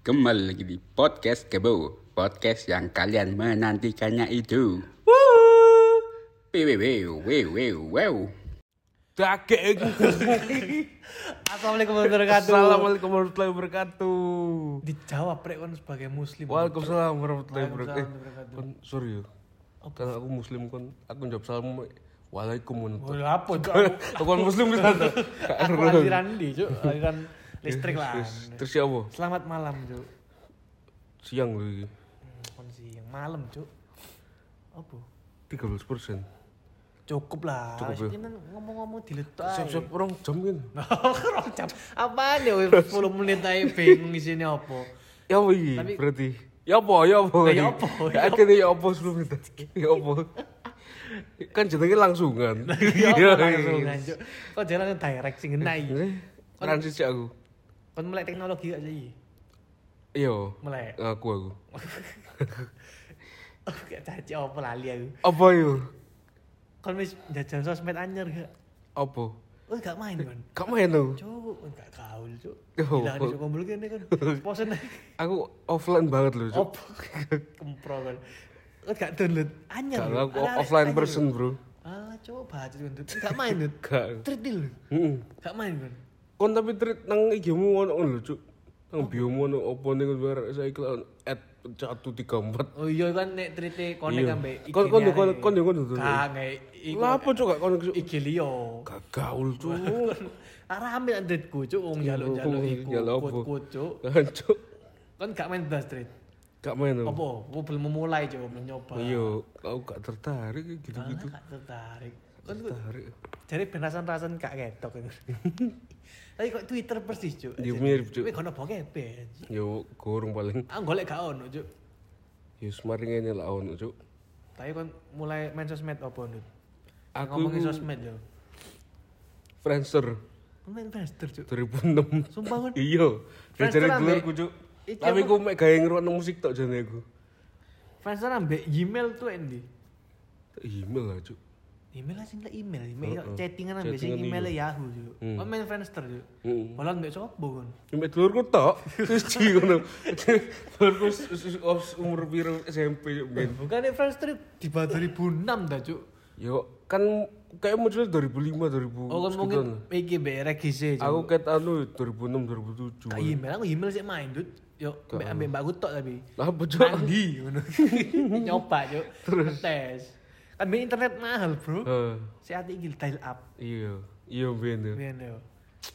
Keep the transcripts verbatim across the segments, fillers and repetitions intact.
Kembali lagi di podcast kebo, podcast yang kalian menantikannya itu. Wuh, wew, wew, wew, wew. Takek. Assalamualaikum warahmatullahi wabarakatuh. Assalamualaikum warahmatullahi wabarakatuh. Dijawab prek kan sebagai muslim. Waalaikumsalam warahmatullahi wabarakatuh. Kon sorry yo. Karena aku muslim kon, aku jawab salam. Waalaikumsalam. Wah, apa cuk? Aku muslim wis ta. Aku aliran ndi cuk, aliran listrik lah. Terus ya apa? Selamat malam, Cuk. Siang lagi. Kon siang, malam, Cuk. Apa? tiga belas persen. Cukup lah. Cukup. Kita ngomong-ngomong diletok. Siap-siap orang jam kan. Orang jam. Apaan ya sepuluh menit ae bingung isine apa. Ya wi, berarti. Ya apa? Ya apa? Ya apa? Ya kene ya apa sepuluh menit. Ya apa? Kan jenenge langsungan. Ya langsungan, Cuk. Kok jalan direct sing enak iki. Transisi aku. Kan melek teknologi gak sih? Iya. Melek. Aku aku. Aku gak caci apa lali aku. Apa yo? Kan wis jajan sosmed anyer gak? Apa? Oh gak main kan? Gak main lo. Cuk, gak gaul cuk. Gila iso kumpul kene kan. Posen. Aku offline banget lho cuk. Apa? Kempro kan. Gak download anyer. Gak offline person bro. Ah cuk, baca download. Gak main lho. Treadil. Heeh. Gak main kan. Kon tapi treat nang I G-mu ono lho, Cuk. Nang bio-mu ono opo ning saya iklan et seratus tiga puluh empat. Oh iya kan nek treat-e konek ambek I G. Kon kon kon kon kon. Ka nggih. Lha opo Cuk kon I G liyo. Gaul Cuk. Arah ambil andretku Cuk wong jaluk-jaluk iku. Kut-kut Cuk. Cuk. Kon gak main blas treat. Gak main. Opo? Opo belum mulai Cuk, belum nyoba. Iya, aku gak tertarik gitu-gitu. Gak tertarik. Kon tertarik. Jadi penasaran-rasan gak ketok itu. Tapi kok Twitter persis cuk. Yo mirip cuk. Kowe kono bokep. Yo gorong paling. Ah golek gak ono cuk. Yo semari ngene lak ono cuk. Tapi kon mulai main sosmed opo ndut? Aku ngomongin sosmed yo. Friendster. Main Friendster cuk. dua ribu enam. Sumpah kon. Iya. Jare dulurku cuk. Tapi ku mek gawe ngrungokno musik tok jane aku. Friendster ambek Gmail tuh endi? Email lah cuk. Email aja nggak email, email uh, uh. chattingan aja biasanya email Yahoo juga. Hmm. Oh main Friendster juga. Hmm. Malah nggak coba kan? Email telurku tak, terus sih kan? Telurku umur biru S M P main. Bukannya Friendster di bawah dua ribu enam dah cuk? Yo kan kayak munculnya dua ribu lima, dua ribu enam. Oh kan mungkin P G B R G C. Aku kata anu dua ribu enam, dua ribu tujuh. Kak email, aku email sih main dude. Yo ambil mbak gutok tapi. Lah betul. Mandi, nyoba cuk. Terus tes. Ambil internet mahal bro, uh. saya hati ingin dial up. Iya, iya bener. Bener.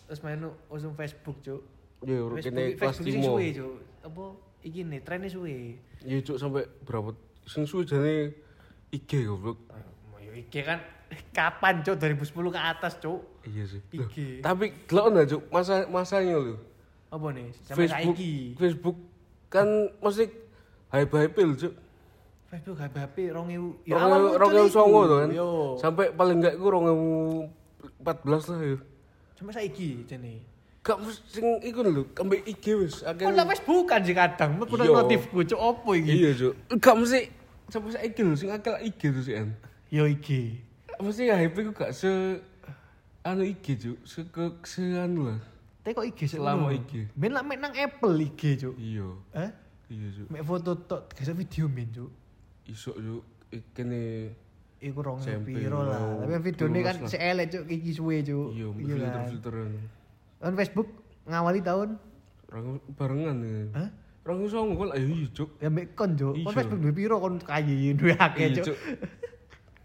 Terus main usung Facebook cuk. Iya, rukene kelas limo. Apa iki ne trennya suwe. Iya cuk sampai berapa? Sing suwe jane I G goblok. Ya I G kan kapan cuk dua ribu sepuluh ke atas cuk. Iya sih. I G. Tapi delok ndak cuk masa masanya lho. Apa nih? Sampai saiki. Facebook kan mesti hype-hype cuk. Facebook H B P dua ribu ya awal dua ribu sembilan to kan. Sampai paling enggak iku dua ribu empat belas lah ya. Cuma saiki jane. Gak mesti sing iku lho, ambek I G wis akeh. Lah wis bukan sih kadang, metu notifku cuk opo iki. Iya cuk. Gak mesti sampe saiki lho sing akeh I G to sih kan. Ya I G. Mesti H B P ku gak se anu I G cuk, se anu lah. Tapi kok I G selama I G. Ben lak mek nang Apple I G cuk. Iya. Hah? Iya cuk. Mek foto tok, gak video men cuk. Isok yo kene iku rong piro lah. Tapi videone kan sik elek cuk iki suwe cuk. Iya, filter-filteran. On Facebook ngawali tahun barengan ya. Hah? dua ribu sembilan kok ayo yo cuk. Ya mek kon cuk. On Facebook duwe piro kon kaye duwe akeh cuk.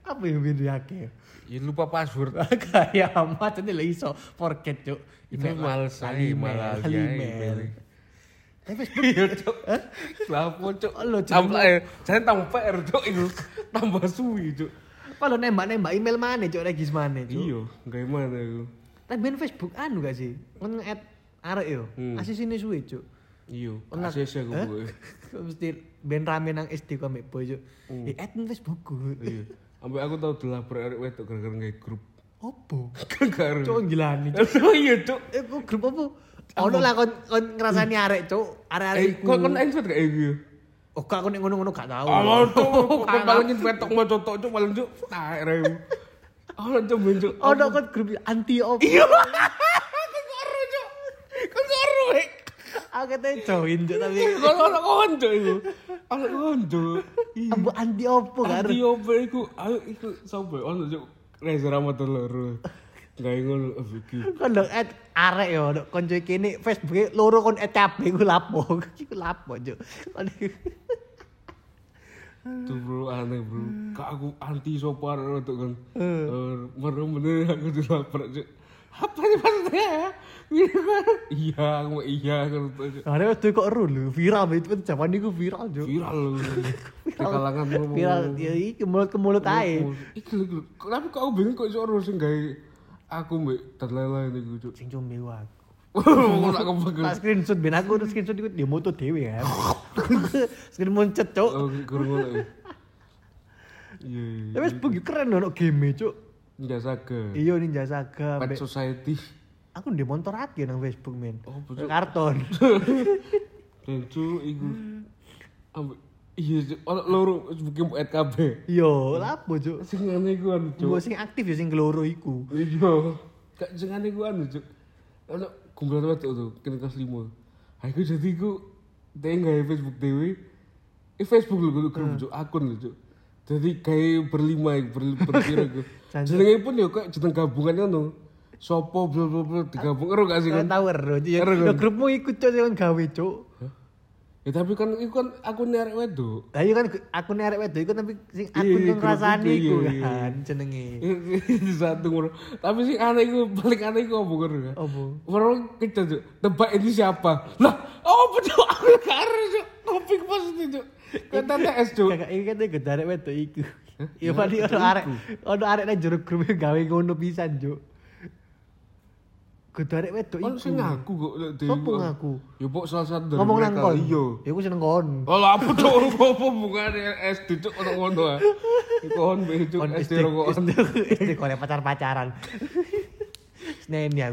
Apa yo duwe akeh. Ya lupa password. Kaya amat jane lho iso forget cuk. Itu males ae malah email. Facebook yo cuk. Lapo cuk. Amplake jane tambah P R cuk iku. Tambah suwi cuk. Kalau nembak-nembak email maneh cuk lagi semane cuk. Iya, gawe maneh iku. Tapi Facebook anu gak sih? Nge-add arek yo. Asisine suwi cuk. Iya, asis aku kowe. Mesti ben rame nang S D ku ambek boy cuk. Di add Facebookku. Iya. Ambek aku tau delabrak arek wedok gara-gara gawe grup. Opo? Gara-gara. Cuk ngilani cuk. Iya cuk. Iku grup opo? Ono lah kon kon ngrasani arek cuk, arek-arek. Kok kon inset gak iki? Oh, gak kon ngono-ngono gak tau. Ono cuk, kon paling nyetok moco tok cuk, paling cuk tak rem. Ono cuk muncul. Ono kon grup anti opo. Iya. Kon karo cuk. Kon karo. Aku teh join juk tapi ono kondo iku. Ono kondo. Ambu anti opo kan? Anti opo iku ayo iku sopo ono juk Reza Ramadan loro. Gawe ngono iki. Kon ndek at arek yo ndek konco kene Facebook loro kon at cabe iku lapo. Iku lapo juk. Tuh bro, aneh bro. Kak aku anti sopo arek untuk kon. Bener-bener aku tuh lapar juk. Apa sih maksudnya? Iya, aku iya kan. Ada waktu kok ru lu viral itu kan zaman niku viral jo. Viral. Di kalangan lu. Viral ya iki mulut ke mulut ae. Iki kenapa kok aku bingung kok iso ru sing gawe aku mbek terlele niku jo. Sing jombe aku. Wong aku pegel. Screenshot ben aku screenshot iku dia moto dhewe kan. Screen moncet cuk. Iya. Wes begitu keren ono game cuk. Ninja Saga. Iya Ninja Saga. Pet Be- Society. Aku ndek montor akeh nang Facebook men. Oh, betul. Karton. Tentu iku. Ambe iya ono loro buku at K B. Yo, lapo juk. Sing ngene iku anu juk. Engko sing aktif ya sing loro iku. Iya. Kak jengane iku anu juk. Ono gumbulan wedok to, kene kelas lima. Ha iku jadi iku teng gawe Facebook dhewe. E Facebook lho grup juk, akun lho juk. Jadi kayak berlima, berpira gue. Jenenge pun ya kok jeneng gabungannya no. Sopo bla bla bla digabung ero gak sih kan? Tahu ero. Ya grupmu ikut cok sing gawe cok. Ya tapi kan iku kan aku nerek wedok. Lah iya kan aku nerek wedok iku tapi sing aku ngrasani iku kan jenenge. Satu ngono. Tapi sing aneh iku balik aneh iku opo ngono kan? Opo? Wong kejo cok. Tebak ini siapa? Lah opo cok aku karo cok. Topik pas itu. Kata T S cuk. Kakak iki kate gedarek wedok iku. Ya paling ono arek, ono arek nang jero grup gawe ngono pisan cuk. Gedarek wedok iku. Ono sing ngaku kok dhewe. Sopo ngaku? Ya pok salah satu. Ngomong nang kon. Iya. Ya ku seneng kon. Lah apa cuk opo bungane S D cuk ono ngono ah. Iku kon be cuk S D rokokan. S D kok pacar-pacaran. Senen ya.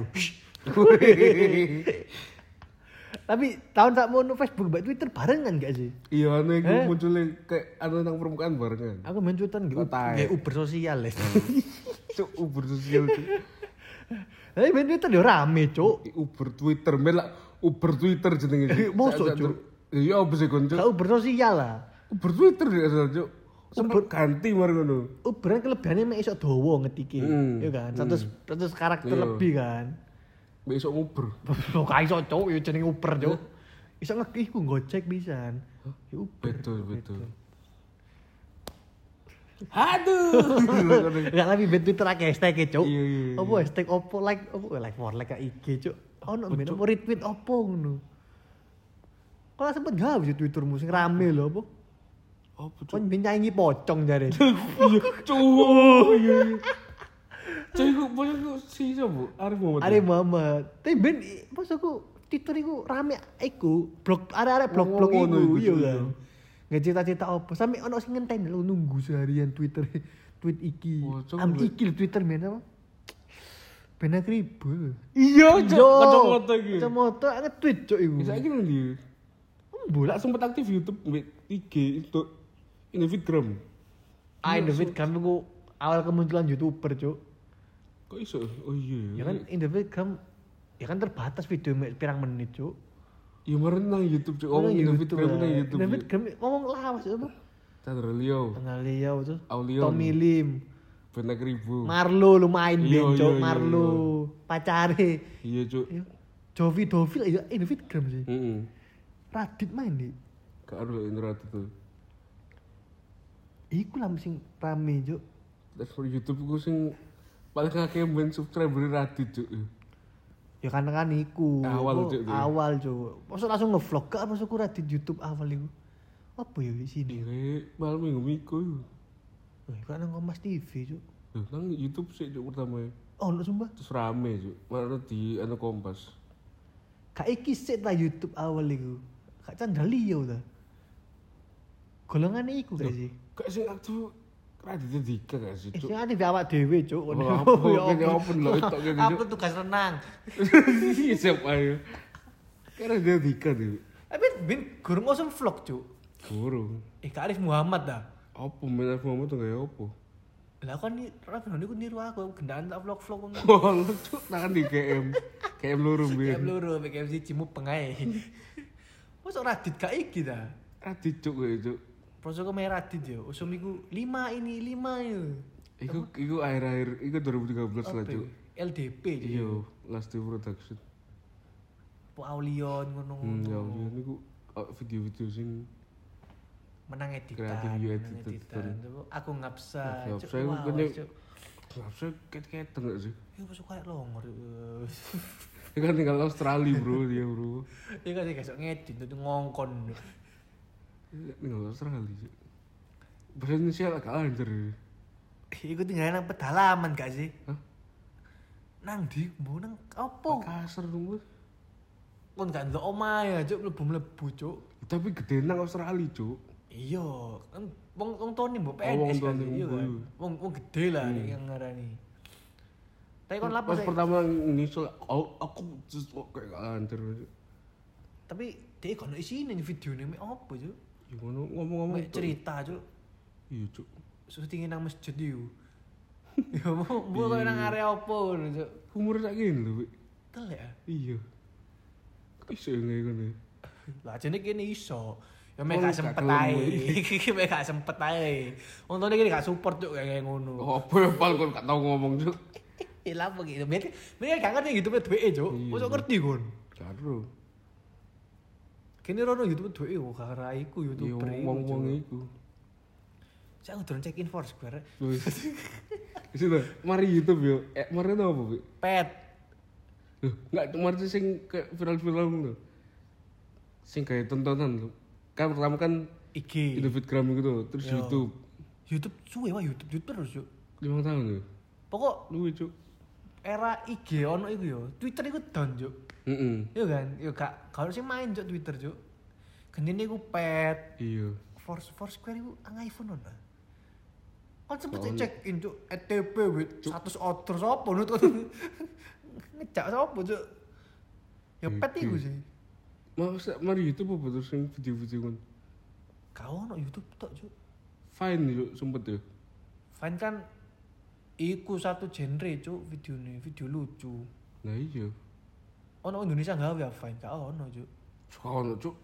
Tapi tahun tak mau Facebook mbak Twitter barengan gak sih? Iya aneh gue eh? munculnya kayak aneh nang permukaan barengan. Aku main Twitter gitu kayak Uber sosial ya. Cuk Uber sosial cuk. Tapi main Twitter ya rame cuk. Uber Twitter, main lah Uber Twitter jenengnya. Masa cuk? Iya apa sih kan cuk? Uber sosial lah. Uber Twitter ya cuk. Sempat ganti barengan. Uber kelebihannya emang iso dowo ngetiknya. Hmm. Iya kan? Satu hmm. karakter iya. Lebih kan? Besok Uber. Kok iso cuk, yo jeneng Uber cuk. Iso ngeki ku gocek pisan. Yo Uber. Betul, betul. Aduh. Enggak lami ben Twitter akeh hashtag-e cuk. Apa hashtag opo like opo like for like I G cuk. Ono men opo retweet opo ngono. Kok sempet gawe Twittermu sing rame lho opo? Opo cuk. Kon ben nyanyi pocong jare. Iya cuk. Cek kok bodo si sopo? Arif Muhammad. Arif Muhammad. Tapi ben pas aku Twitter iku rame iku blog arek-arek blog-blog iku yo kan. Nggak cita-cita opo. Sampe ono sing ngenteni lho nunggu seharian Twitter tweet iki. Am iki Twitter men apa? Ben kribo. Iya, kacamata iki. Kacamata nge-tweet cuk iku. Saiki nang ndi? Bolak sempet aktif YouTube, I G, untuk Instagram. Ah, Instagram iku awal kemunculan YouTuber cuk. Kok iso? Oh iya. Ya kan Instagram ya kan terbatas video pirang menit, Cuk. Ya meren nang YouTube, Cuk. Ngomong nang Instagram nang YouTube. Instagram ngomong lawas apa? Chandra Leo. Chandra Leo tuh. Tommy Lim. Benak ribu. Marlo lumayan ben, Cuk. Marlo pacare. Iya, Cuk. Jovi Dovil ya Instagram sih. Heeh. Radit main nih. Gak ada Indra tuh. Iku lah sing rame, Cuk. Terus YouTube ku sing paling kakek main subscriber Radit cuk. Ya kan kan iku. Awal cuk. Awal cuk. Maksud langsung nge-vlog gak masuk Radit YouTube awal iku. Apa ya wis ini? Malam minggu iku. Eh kan nang Kompas T V cuk. Nang YouTube sik cuk pertama. Oh lho sumpah. Terus rame cuk. Malah di anu Kompas. Kak iki sik ta YouTube awal iku. Kak Chandra Leo ta. Golongane iku gak sih? Kak sing aku Radit dikek gak sih, Cuk? Sing ati awak dhewe, Cuk. Open lho itu kene. Aku tugas renang. Siap ayo. Keren dia dikek dhewe. Tapi ben gurung osem vlog, Cuk. Gurung. Eh, Kak Arif Muhammad ta? Apa men Arif Muhammad tuh kaya apa? Lah kan ni Radit niku niru aku, gendaan tak vlog-vlog ngono. Oh, Cuk, tangan di G M. K M Lurum K M Lurum, K M si Cimu pengai. Masuk radit kayak kita. Radit cuk gue cuk. Prosesnya main radit ya. Usum iku lima ini lima itu. Iku iku akhir akhir iku dua ribu tiga belas lah cuk. L D P cuk. Yo, last day production. Po Aulion ngono ngono. Yo, niku video-video sing menang editan. Aku ngapsa. Ngapsa iku kene. Ngapsa ket-ketan gak sih? Yo masuk kayak longor. Dia kan tinggal Australia bro, dia bro. Dia kan besok ngedit itu ngongkon. Tinggal Australia. Berarti siapa kalah anjir? Iku tinggal nang pedalaman gak sih? Hah? Nang di mbo nang opo? Kasar dulu. Kon gak ndelok omahe aja mlebu-mlebu cuk. Tapi gede nang Australia cuk. Iya, kan wong wong tuane mbok P N S kan iya. Wong wong gede lah yang ngarani. Tapi kon lapo pertama nyusul aku just kayak anter. Tapi dia kono isine videone mek opo yo? Yo ngono ngomong-ngomong cerita cuk. Iya cuk. Syuting nang masjid yo. Yo mbok koyo nang area opo ngono cuk. Umur sak kene lho. Telek ah. Iya. Iso ngene ngene. Lah jane kene iso. Ya mek gak sempet ae. Iki mek gak sempet ae. Untune iki gak support cuk kayak ngono. Opo yo pal kon gak tau ngomong cuk. Ilah begitu, mereka mereka gak ngerti YouTube dua E cok, masuk ngerti kon? Karo. Kini rono YouTube dua E kok gak raiku YouTuber itu. Wong wong itu. Saya udah cek info square. Sudah, mari YouTube yo, eh mari tau apa bi? Pet. Loh, nggak cuma sing viral-viral loh, sing kayak tontonan loh. Kan pertama kan I G, Instagram gitu, terus yo. YouTube. YouTube suwe wah YouTube YouTube terus yo. Lima tahun loh. Pokok lu cuk. Era I G ono iku yo, Twitter iku down cuk. Heeh. Yo kan, yo gak gak sing main cuk Twitter cuk. Gendine iku pet. Iya. Force Force Square iku nang iPhone ono. Kon sempet cek in cuk E T P wit seratus order sapa nut kon. Ngejak sapa cuk. Ya pet iku sih. Masak mari YouTube apa terus sing video-video kon. Gak ono YouTube tok cuk. Fine yo sempet yo. Fine kan iku satu genre cuk videone, video lucu. Lah iya. Ono Indonesia gawe ya Fine, gak ono cuk. Ono cuk.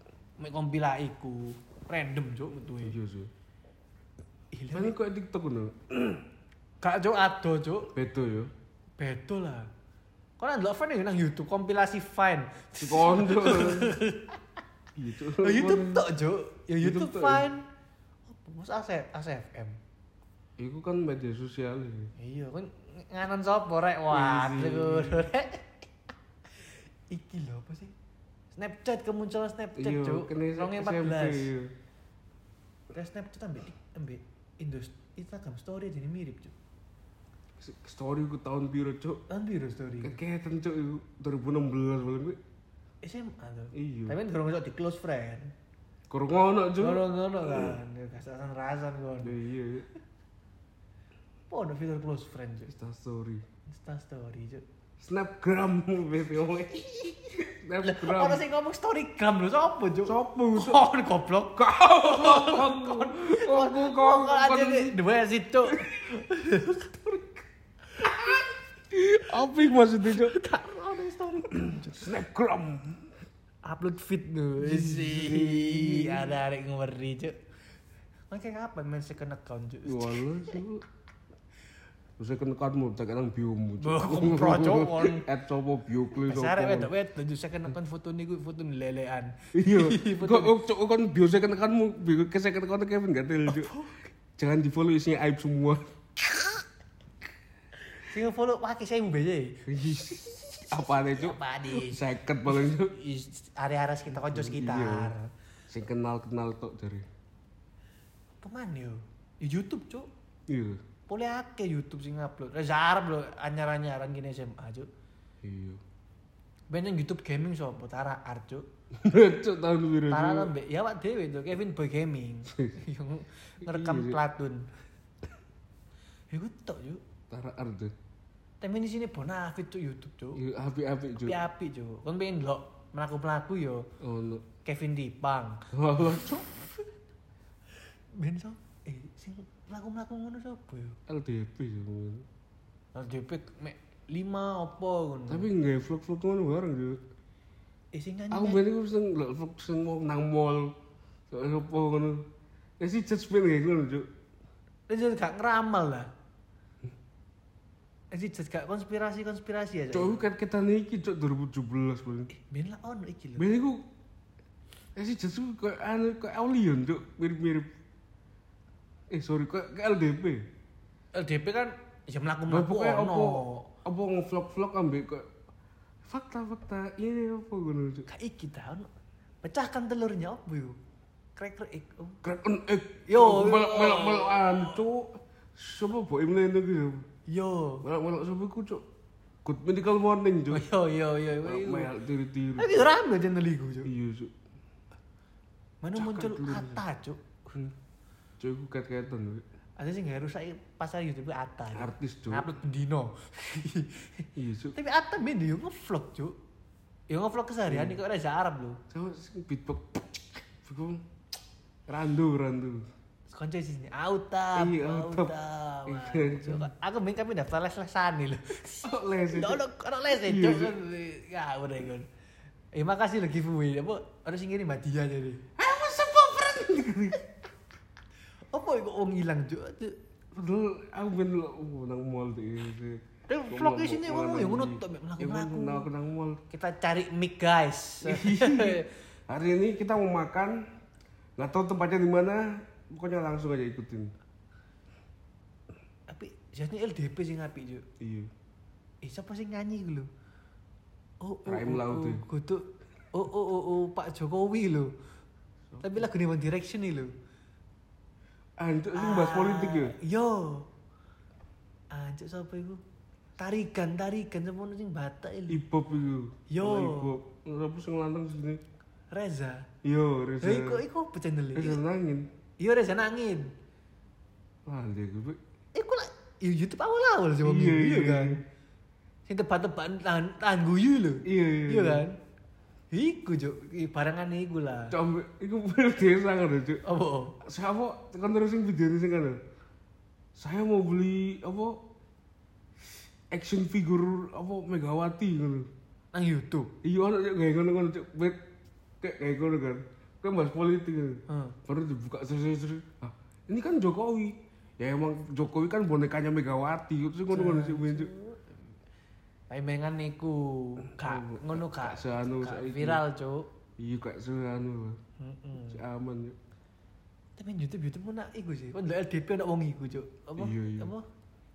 Mek kompilah iku random cuk metuhe. Iya cuk. Ilang kok TikTok ngono. Gak cuk ado cuk. Beto yo. Beto lah. Kok nang ndelok Fine nang YouTube kompilasi Fine. Kon cuk. YouTube. YouTube tok cuk. Ya YouTube Fine. Mas A S F M. Iku kan media sosial iki. Iya, kan nganan sapa rek wae iku rek. Iki lho apa sih? Snapchat kemunculan Snapchat, Cuk. dua ribu empat belas. Terus Snapchat ambek ambek Indosat Instagram story jadi mirip, Cuk. Story ku tahun piro, Cuk? Tahun piro story? Keketan, Cuk, iku dua ribu enam belas belum kuwi. S M A to. Iya. Tapi durung di close friend. Kurang ngono, Cuk. Kurang ngono kan. Ya kasaran rasan kon. Iya. Oh, no fitur close friend cuk. Insta story. Insta story cuk. Snapgram baby oe. Snapgram. Ono sing ngomong storygram lho, sapa cuk? Sopo? Kon goblok. Kon kon. Aku kon kon duwe situ. Apa iki maksudnya cuk? Ono story. Snapgram. Upload feed lho. Isi ada arek ngeri cuk. Mangke kapan men second account cuk? Walah cuk. Usah kenekatmu, tak kadang biomu. Kompro cowon. At cowo biokli. Besarnya wedok wedok, usah kenekan foto ni, foto lelean. Iya. Kau cowok kan biasa kenekanmu, biasa kenekan Kevin Gatel. Jangan di follow isinya aib semua. Jangan follow pakai saya mubeye. Apa ni cowok? Apa ni? Second paling cowok. Hari-hari kita konco sekitar. Saya kenal kenal tok dari. Kemana yo? YouTube cowok. Iya. Boleh ake YouTube sing upload. Reza Arab lho anyar-anyaran gini S M A cuk. Iya. Benen YouTube gaming sapa Tara Art cuk. Cuk tahun biru. Tara nambe ya wak dhewe to Kevin Boy Gaming. Yang ngerekam Platun. Iku tok yo Tara Art to. Temen di sini bonafit cuk YouTube cuk. Yo apik-apik cuk. Apik-apik cuk. Kon pengen lho mlaku-mlaku yo. Oh Kevin Dipang. Oh cuk. Ben so eh sing mlaku-mlaku ngono sapa yo? L D P yo. L D P mek lima opo ngono. Tapi nggawe vlog-vlog ngono bareng yo. Eh sing kan. Aku ben iku sing vlog sing nang mall. Opo ngono. Ya si judgement nggae ngono, Cuk. Wis gak ngeramal lah. Wis gak konspirasi-konspirasi ya. Cuk kan kita niki Cuk dua ribu tujuh belas ben. Eh ben lah ono iki lho. Ben iku wis judgement koyo anu koyo Aulion Cuk, mirip-mirip. Eh sorry koyo L D P. L D P kan ya mlaku-mlaku ono. Apa nge-vlog-vlog ambek kok fakta-fakta ini apa ngono Cuk. Kayak iki ta ono. Pecahkan telurnya opo yo. Cracker egg. Cracker egg. Yo melok-melokan Cuk. Sopo boke mlene iki yo. Yo, melok-melok sopo ku Cuk. Good medical warning Cuk. Yo yo yo. Melok tiru-tiru. Tapi rame channel iku Cuk. Iya Cuk. Mana muncul kata Cuk. Cuk ku ket-ketan Cuk. Ada sih nggak rusak pasar YouTube Atta. Artis tuh. Upload pendino. Iya Cuk. Tapi Atta beda yo ngevlog Cuk. Yo ngevlog keseharian iki kok rasa Arab lho. Cuk sing beatbox. Bego. Randu randu. Konco sini auta. Iya auta. Aku main kami daftar les-lesane lho. Les. Ono ono les Cuk. Ya udah iku. Eh makasih lho giveaway. Apa harus ngirim hadiah jadi. Aku sepop friend. Apa iku wong ilang Cuk? Padahal aku ben nang mall iki. Tapi vlog iki sini wong yo ngono tok mek mlaku-mlaku. Yo nang mall. Kita cari mic guys. Hari ini kita mau makan. Enggak tahu tempatnya di mana. Pokoknya langsung aja ikutin. Tapi jane L D P sing apik Cuk. Iya. Eh sapa sing nyanyi iku lho? Oh, Raim Laut. Godok. Oh oh oh Pak Jokowi lho. Tapi lagu One Direction iki lho. Anjuk sing bahas politik yo. Yo. Anjuk sapa iku? Tarigan, tarigan semono sing Batak lho. Ibop iku. Yo. Ibop. Ngopo sing lanang sini? Reza. Yo, Reza. Lha iku iku apa channel iki? Reza Nangin. Yo Reza Nangin. Wah, lha iku. Iku lak YouTube awal-awal sing minggu yo kan. Sing tebak-tebakan tahan tahan guyu lho. Iya, iya. Yo kan. Iku Cuk, barengan iku lah. Cuk, iku desa ngono Cuk. Apa? Sapa tekan terus sing videone sing ngono. Saya mau beli apa? Action figure apa Megawati ngono. Nang YouTube. Iya ono Cuk, gawe ngono-ngono Cuk. Bet kayak gawe ngono kan. Kayak bahas politik. Heeh. Baru dibuka seru-seru. Ah, ini kan Jokowi. Ya emang Jokowi kan bonekanya Megawati. Terus ngono-ngono Cuk. Aimengan niku gak ngono gak viral Cuk. Iya gak seanu. Heeh. Si aman Cuk. Tapi YouTube-YouTube menak iku sih. Ono L D P ono wong iku Cuk. Apa? Apa?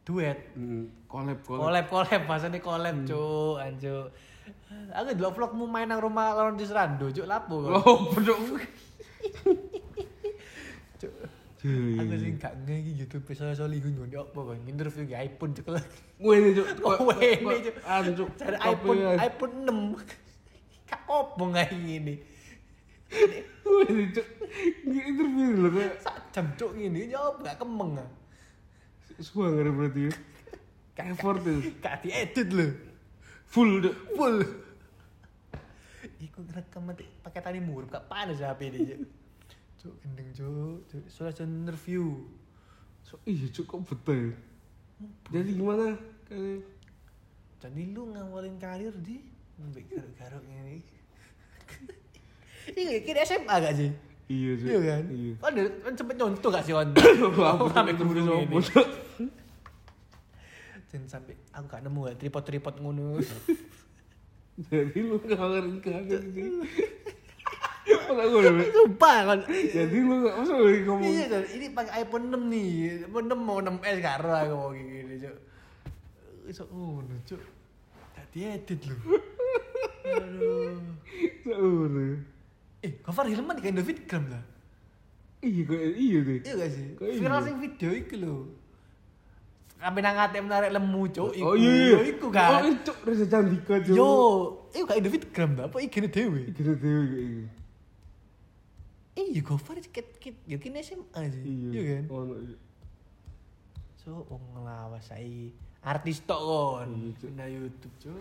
Duet. Heeh. Collab-collab. Collab-collab bahasane collab Cuk, anjuk. Aku ndelok vlogmu main nang rumah lawan Disrando Cuk lapo. Oh, Cuk. Cuk. Aku sing gak ngerti YouTube soli-soli iku ngene opo kok interview ge iPhone Cuk. Ngene Cuk. Ngene Cuk. Anu Cuk. Cari iPhone iPhone enam. Kak opo ngae ngene. Ngene Cuk. Ngene interview lho kok sak jam Cuk ngene yo gak kemeng. Suwe ngene berarti. Effort itu. Gak diedit lho. Full full. Iku rekam pakai tali muruk gak panas H P iki Cuk. Cuk, gendeng Cuk, Cuk, soalnya interview. So, iya Cuk, kok betul. Jadi gimana? Kayak... Jadi lu ngawalin karir di mbek garuk-garuk ini. Ini kira S M A gak sih? Iya Cuk. Iya kan? Iya. Kan oh, sempet nyontoh gak sih kan? Aku sampe keburu sopo. Dan sampe aku gak nemu ya, tripod-tripod ngono. Jadi lu ngawalin karir di sumpah kan. Jadi lu gak usah ngomong. Iya, ini pakai iPhone enam nih. iPhone enam mau enam S karo aku mau gini Cuk. Iso ngono Cuk. Dadi edit lu. Aduh. Seuru. Eh, cover helm iki David Gram lah. Iya kok iya deh. Iya gak sih? Viral sing video iki lho. Sampai nang ate menarik lemu Cuk iku. Oh iya iku kan. Oh Cuk Reza Candika Cuk. Yo, iku gak David Gram ta? Apa igene dhewe? Igene dhewe iki. Iya, cover dikit-dikit. Ya kini S M A sih. Iya kan? So, wong ngelawas saiki artis tok kon. Nang YouTube, Cuk.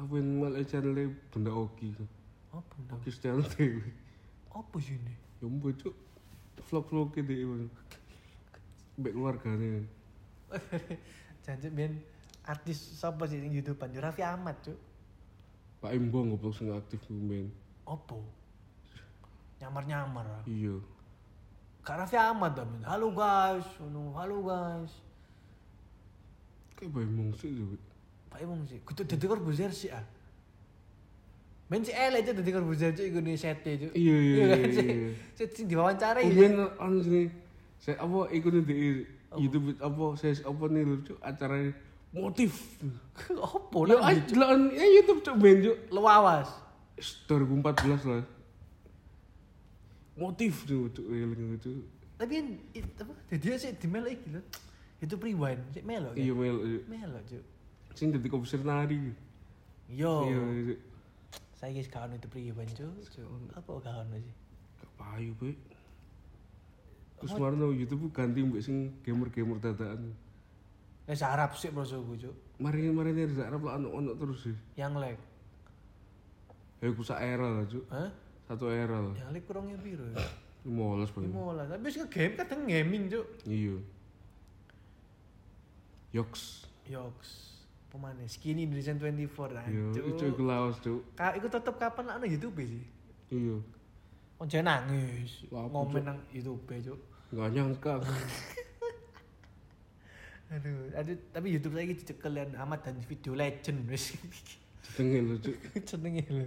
Aku yang mulai channel Bunda Oki. Oh, Bunda Oki channel T V. Apa sih ini? Ya mbok Cuk. Vlog-vlog iki dhewe. Mbek keluargane. Jancuk ben artis sapa sih ning YouTube Banyu Raffi Ahmad, Cuk. Pak Embong goblok sing aktif ku men. Opo? Nyamar-nyamar. Iya. Kak Raffi Ahmad ta men. Halo guys, ono halo guys. Kayak Pak Embong sih, Cuk. Pak Embong sih. Kudu dadi Corbuzier sih ah. Men si elek aja dadi Corbuzier Cuk iku ne sete Cuk. Iya iya. Cuk sing diwawancarai. Kuwi ono sini. Saya apa ikut di YouTube apa saya apa nih lucu acara motif apa lah jalan ya YouTube coba benjo lewawas dua ribu empat belas lah motif tuh tuh yang itu tapi apa dia sih di melo itu itu rewind sih melo iya melo melo tuh sih dari komputer nari yo saya guys kawan itu rewind tuh apa kawan sih kapayu be terus warna YouTube ganti mbak sing gamer-gamer dadaan. Ya Arab sih proso gue Cuk. Mari-mari dari Arab lah anak-anak terus sih. Yang lag. Ya gue sak era lah Cuk. Hah? Satu era lah. Yang lag kurangnya piro ya? lima belas paling. lima belas. Tapi sing game kadang gaming Cuk. Iya. Yoks. Yoks. Pemane Skinny Indonesian dua puluh empat lah Cuk. Yo Cuk lawas Cuk. Ka iku tetep kapan lah ana YouTube sih? Iya. Once nangis. Ngomong nang YouTube Cuk. Gak nyangka. aduh, aduh, tapi YouTube saya gitu kalian amat dan video legend wes. Cenengin lucu. Cenengin lu.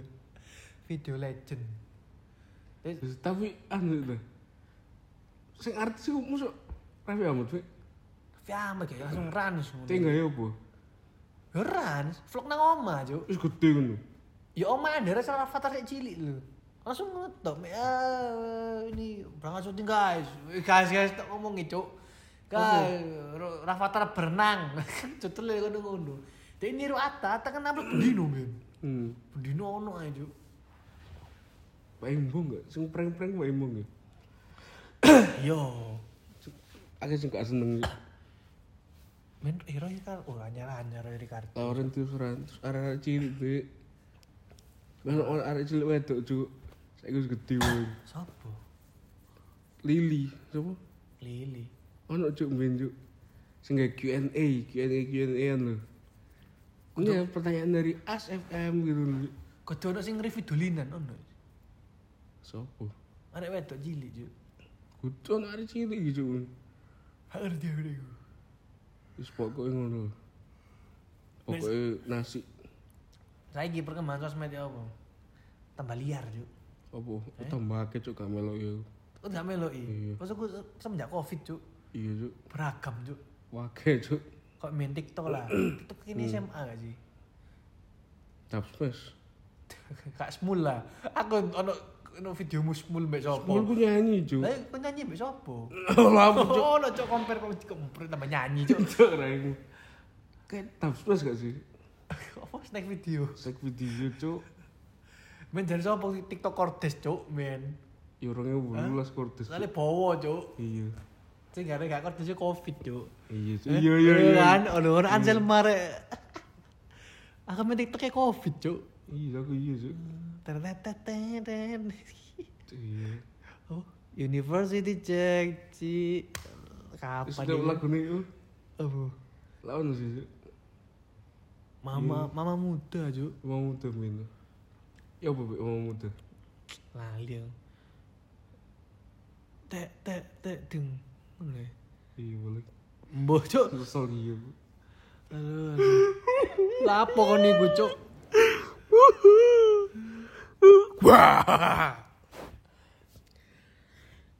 Video legend. Terus, tapi anu dah. Sing artis ku musuh Raffi Ahmad we. Raffi Ahmad ya langsung rans. Tinggal ya opo? Ya rans, vlog nang omah, Cuk. Wis gede ngono. Ya omah ndere salah avatar sik cilik lho. Langsung ngetok, eh, ini berangkat syuting guys, guys guys tak ngomong itu, guys, oh, Rafathar berenang, cutol ya kau ngono, dia niru Atta, Atta kan upload Bendino men, hmm. Bendino ono aja, Pak Embong nggak, sing prank-prank Pak Embong ya, yo, aku sih nggak seneng, men, hero ini kan, oh anyar-anyar dari kartu, orang tuh seran, arah cilik be, mana orang arah cilik wedok Cuk. Iku gede woi. Sopo? Lili, sopo? Lili. Ono Cuk benjuk. Sing gawe Q and A, Q and A Q and A-an lho. Ini pertanyaan dari A S F M gitu lho. Kudu ono sing review dolinan ono. Sopo? Arek wedok cilik Cuk. Kudu ono arek cilik iki Cuk. Haer dhewe iku. Wis pokoke ngono. Pokoke nasi. Saiki perkembangan sosmed ya apa? Tambah liar Cuk. Apa? Eh? Tambah akeh Cuk gak melok ya. Kok gak melok iki? Pas aku semenjak Covid Cuk. Iya Cuk. Beragam Cuk. Wage Cuk. Kok main TikTok lah. TikTok kini S M A gak sih? Tapes. Kak Smul lah. Aku ono ono videomu Smul mbek sapa? Smul ku nyanyi Cuk. Lah ku nyanyi mbek sapa? Lah Cuk. Ono Cuk compare compare tambah nyanyi Cuk. Cuk ra iku. Kayak tapes gak sih? Apa snack video? Snack video Cuk. Men dari sopo TikTok kordes Cuk, men. Ya dua ribu delapan belas kordes. Lah bawa Cuk. Iya. Sing gara gak kordes Covid Cuk. Iya, iya iya iya. Kan ono Ansel mare. Aku men TikTok Covid Cuk. Iya, aku iya Cuk. Tertetetet. Iya. Oh, University Jack Ci. Kapan iki? Sudah lagune iku. Oh. Lawan sih Cuk. Mama, mama muda Cuk. Mama muda men. Ya apa bebek mau muda? Lali yang Tek, tek, tek, deng boleh? Iya boleh Mbah Cuk kesel iya bu. Aduh, aduh Lapa kau nih gue Cuk.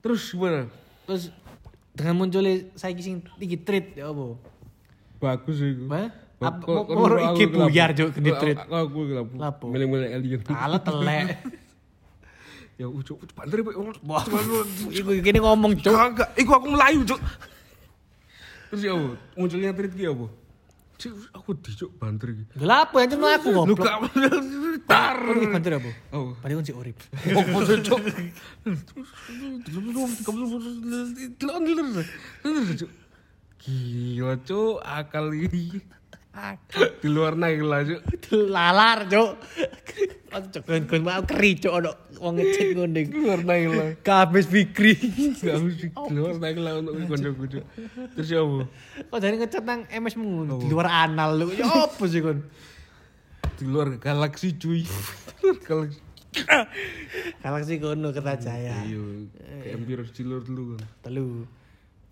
Terus gimana? Terus dengan munculnya saya kisah tinggi treat ya apa? Bagus ya gue. Apa moro iki buyar Cuk gede treat. Aku lapo. Meleng-meleng alien. Ala telek. Ya Cuk banter iku kene ngomong Cuk. Iku aku melayu Cuk. Terus ya apa? Munculnya treat ki apa? Cuk aku di Cuk banter iki. Lha apa yang cuma aku goblok. Luka tar. Banter apa? Oh, padahal sik urip. Opo Cuk. Gila Cuk akal iki. Di luar naik laju. Lalar, Cuk. Cuk gon-gon mau keri, Cuk, ono wong ngecit ngono. Di luar naik laju. Kabis Fikri. Kabis Fikri. Di luar naik laju ono gondo-gondo. Terus ya opo? Kok jane ngecet nang M S mu. Di luar anal lho. Ya opo sih kon? Di luar galaksi, cuy. Galaksi. Galaksi kono Kertajaya. Iya. Empire di luar telu kon. Telu.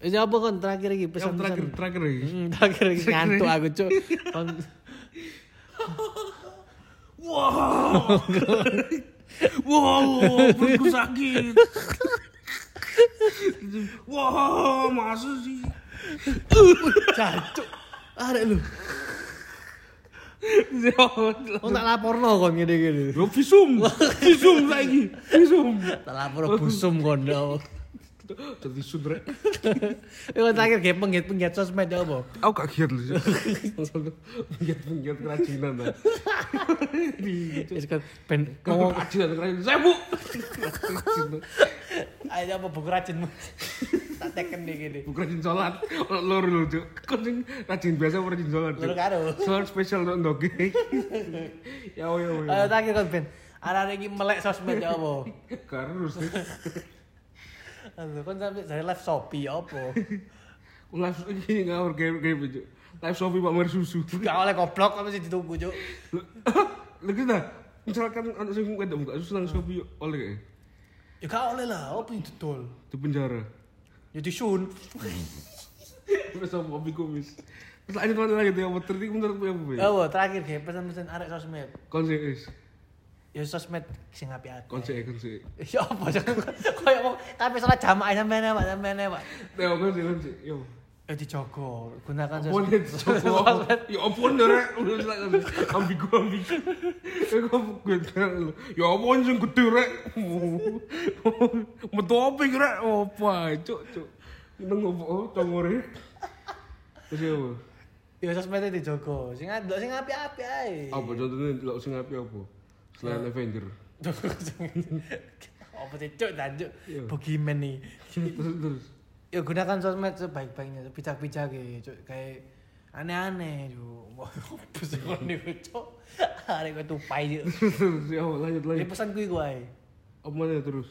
Ini apa kan terakhir lagi pesan-pesan? Terakhir, terakhir lagi. Hmm, terakhir lagi ngantuk aku cu. Wow, wow, perutku sakit. Wow, masuk sih. Cacu, ada lu. Kau tak lapor no kon gini-gini. Lo visum, visum lagi, visum. Tak lapor visum kon dong. Jadi sudre. Iku terakhir ge pengget-pengget sosmed ya apa? Aku gak giat lho. Pengget-pengget kerajinan ta. Wis kan ben ngomong aja kerajinan. Sewu. Ayo apa buku rajinmu? Tak teken iki ngene. Buku rajin salat. Lur lho, Cuk. Kuning rajin biasa rajin salat. Lur karo. Salat spesial tok ndoge. Ya yo yo. Ayo terakhir kon ben. Arek iki melek sosmed ya apa? Karo terus. Aduh, kan sampe dari live Shopee apa? Live Shopee ngawur game-game, Cuk. Live Shopee Pak Mer Susu. Gak oleh goblok, apa sih ditunggu, Cuk. Lha kita misalkan anak sing wedok buka susu nang Shopee oleh. Ya gak oleh lah, opo didol. Di penjara. Ya disun. Wes opo bikumis. Terus lanjut lagi dia motor iki menurut apa ya? Oh, terakhir ge pesan-pesan arek sosmed. Konse wis. Ya sosmed sing api-api. Konsep konsep. Ya apa jangan koyo wong kabeh salah jamaah sampeyan, Pak, sampeyan, Pak. Teo konsep konsep. Yo. Eh dijogo, gunakan sosmed. Ya ampun rek, udah salah ambigu ambigu. Kok gunakan. Ya ampun sing gede rek. Metu opo rek? Opo, Cuk, Cuk. Nang opo tongore. Wes yo. Ya sosmed dijogo. Sing ndok sing api-api ae. Apa contone ndok sing api apa? Selain Avenger. Apa cecok tajuk Pokemon nih. Terus. Ya gunakan sosmed sebaik-baiknya, bijak-bijak ya, Cuk. Kayak aneh-aneh, Cuk. Apa sih kon niku, Cuk? Arek kok tupai, Cuk. Ya lanjut lagi. Pesan kuwi kuwi. Omone terus.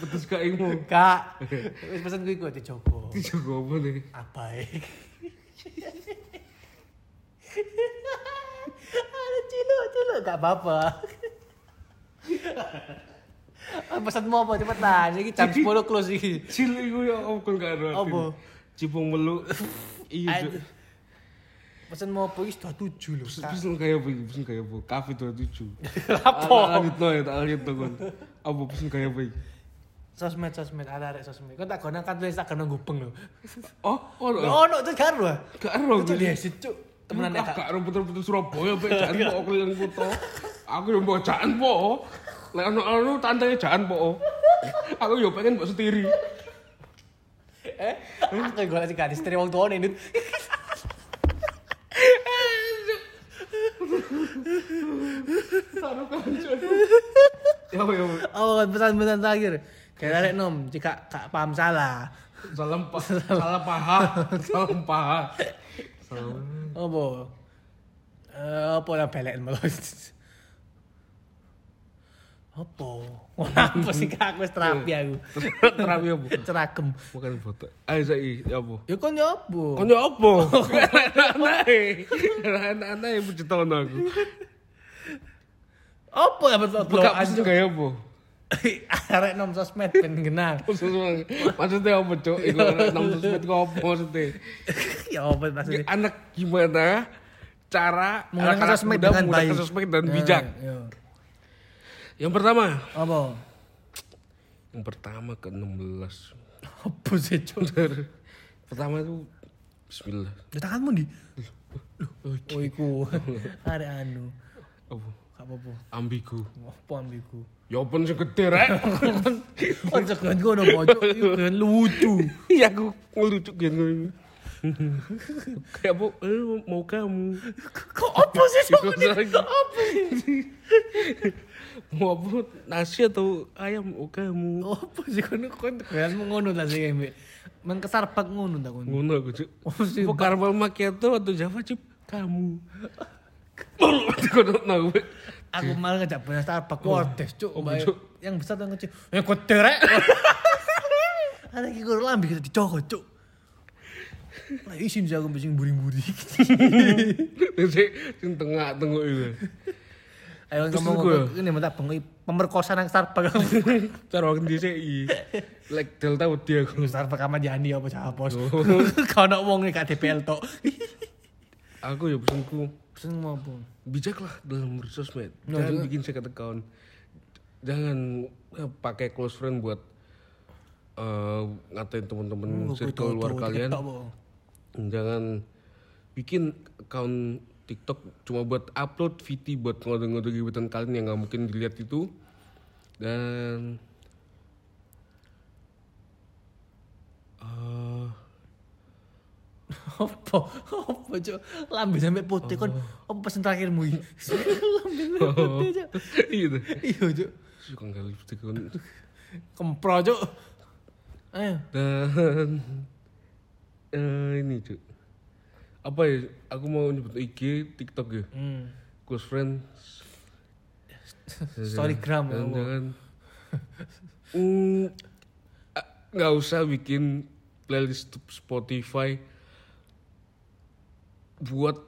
Betes gak ingmu. Kak. Wis pesan kuwi kuwi dijogo. Dijogo apa nih? Apae. Aduh, ciluk, ciluk. Gak apa-apa. Pesanmu apa? Cepetan. Ini jam sepuluh close ini. Ciluk itu ya om kan gak ada arti. Apa? Cipung meluk. Iya, Cuk. Pesanmu apa? Ini sudah tujuh loh. Pesan kayak apa? Pesan kayak apa? Kafe sudah tujuh. Apa? Tak lanjut no kan. Apa? Pesan kayak apa? Sosmed, sosmed. Ada-ada sosmed. Kau tak gana kan tulis tak gana gupeng loh. Oh? Oh, no. Itu gak ada. Gak ada. Itu lihat, Cuk. Temenan nek gak karo puter-puter Surabaya pe jan kok keliling kota. Aku yo mbok jakan po. Lek ono-ono tantene jakan po. Aku yo pengen mbok setiri. Eh, aku golek sing gak istri wong tuane ndut. Saru kanca. Ya yo. Oh, pesan-pesan terakhir. Kayak arek nom, jika gak paham salah. Salah paham, salah paham. Apa? Apa yang belek malah? Apa? Apa sih kak? Aku terapi aku. Terapi apa? Ceragem. Bukan foto. Ayo saya apa? Ya kan ya apa? Kan ya apa? Anak-anak yang puji tahun aku. Apa yang betul-betul? Bukan anjur kayak apa? Arek nom sosmed ben genah. Maksudnya apa, Cuk? Iku arek nom sosmed ku apa maksudnya? Ya apa maksudnya? Anak gimana cara menggunakan sosmed dengan baik dan bijak? Yang pertama. Apa? Yang pertama ke enam belas. Apa sih, Cuk? Pertama itu bismillah. Tanganmu di. Oh iku. Arek anu. Apa? Apa-apa? Ambigu. Apa ambigu? Ya pun segede rek. Kon segan ngono pojok iku ben lucu. Ya aku lucu gen ngono. Kayak bu mau kamu. Kok apa sih sama ini? Apa sih? Mau apa? Nasi atau ayam mau kamu. Apa sih kono kon kan ngono ta sing mbek. mengkesar pek ngono ta kono. Ngono aku, Cuk. Opo karbo macchiato atau Java, Cuk? Kamu. Aku malah ngejak bener Starbucks kodes, Cuk. Yang besar atau yang kecil? Yang kecil rek. Ada iki guru lambi kita dicokot, Cuk. Lah isin jago bising buri-buri. Sik sing tengah-tengok iku. Ayo ngomong ngene mentak bengi pemerkosaan nang Starbucks. Cara ngendi sik iki? Lek Delta wedi aku Starbucks ama Jani apa Japos. Kono wong nek D P L tok. Aku ya pesenku, pesen mau apa? Bijaklah dalam bersosmed. Jangan bikin second account. Jangan pakai close friend buat uh, ngatain teman-teman circle luar kalian. Jangan bikin account TikTok cuma buat upload V T buat ngode-ngode gibetan kalian yang gak mungkin dilihat itu. Dan uh, apa? Apa cok? Lambe sampe putih kan apa pesan terakhirmu ini? Lambe sampe putih cok. Iya cok. Suka ngali putih kan. Kempro cok. Ayo. Dan uh, ini cok. Apa ya, aku mau nyebut I G, TikTok ya, hmm. Close friend, storygram ya, jangan, nggak mm, usah bikin playlist Spotify buat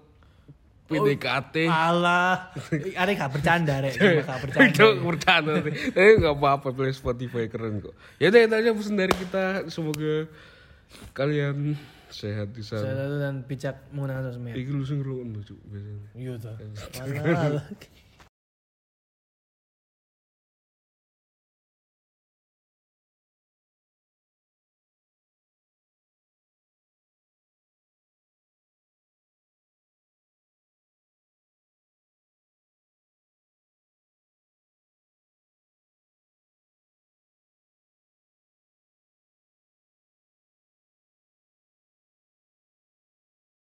P D K T. Oh, alah, ada nggak bercanda rek, nggak bercanda, nggak bercanda, tapi nggak apa-apa playlist Spotify keren kok. Ya udah itu aja pesan dari kita, semoga kalian sehat di sana. Sehat dan bijak menggunakan sosmed. Iki lu sing ngrungokno Cuk biasane. Iya ta. Malah.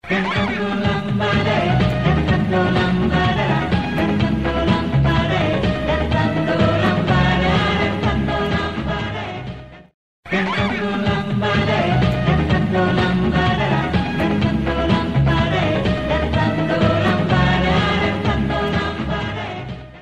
Thank you.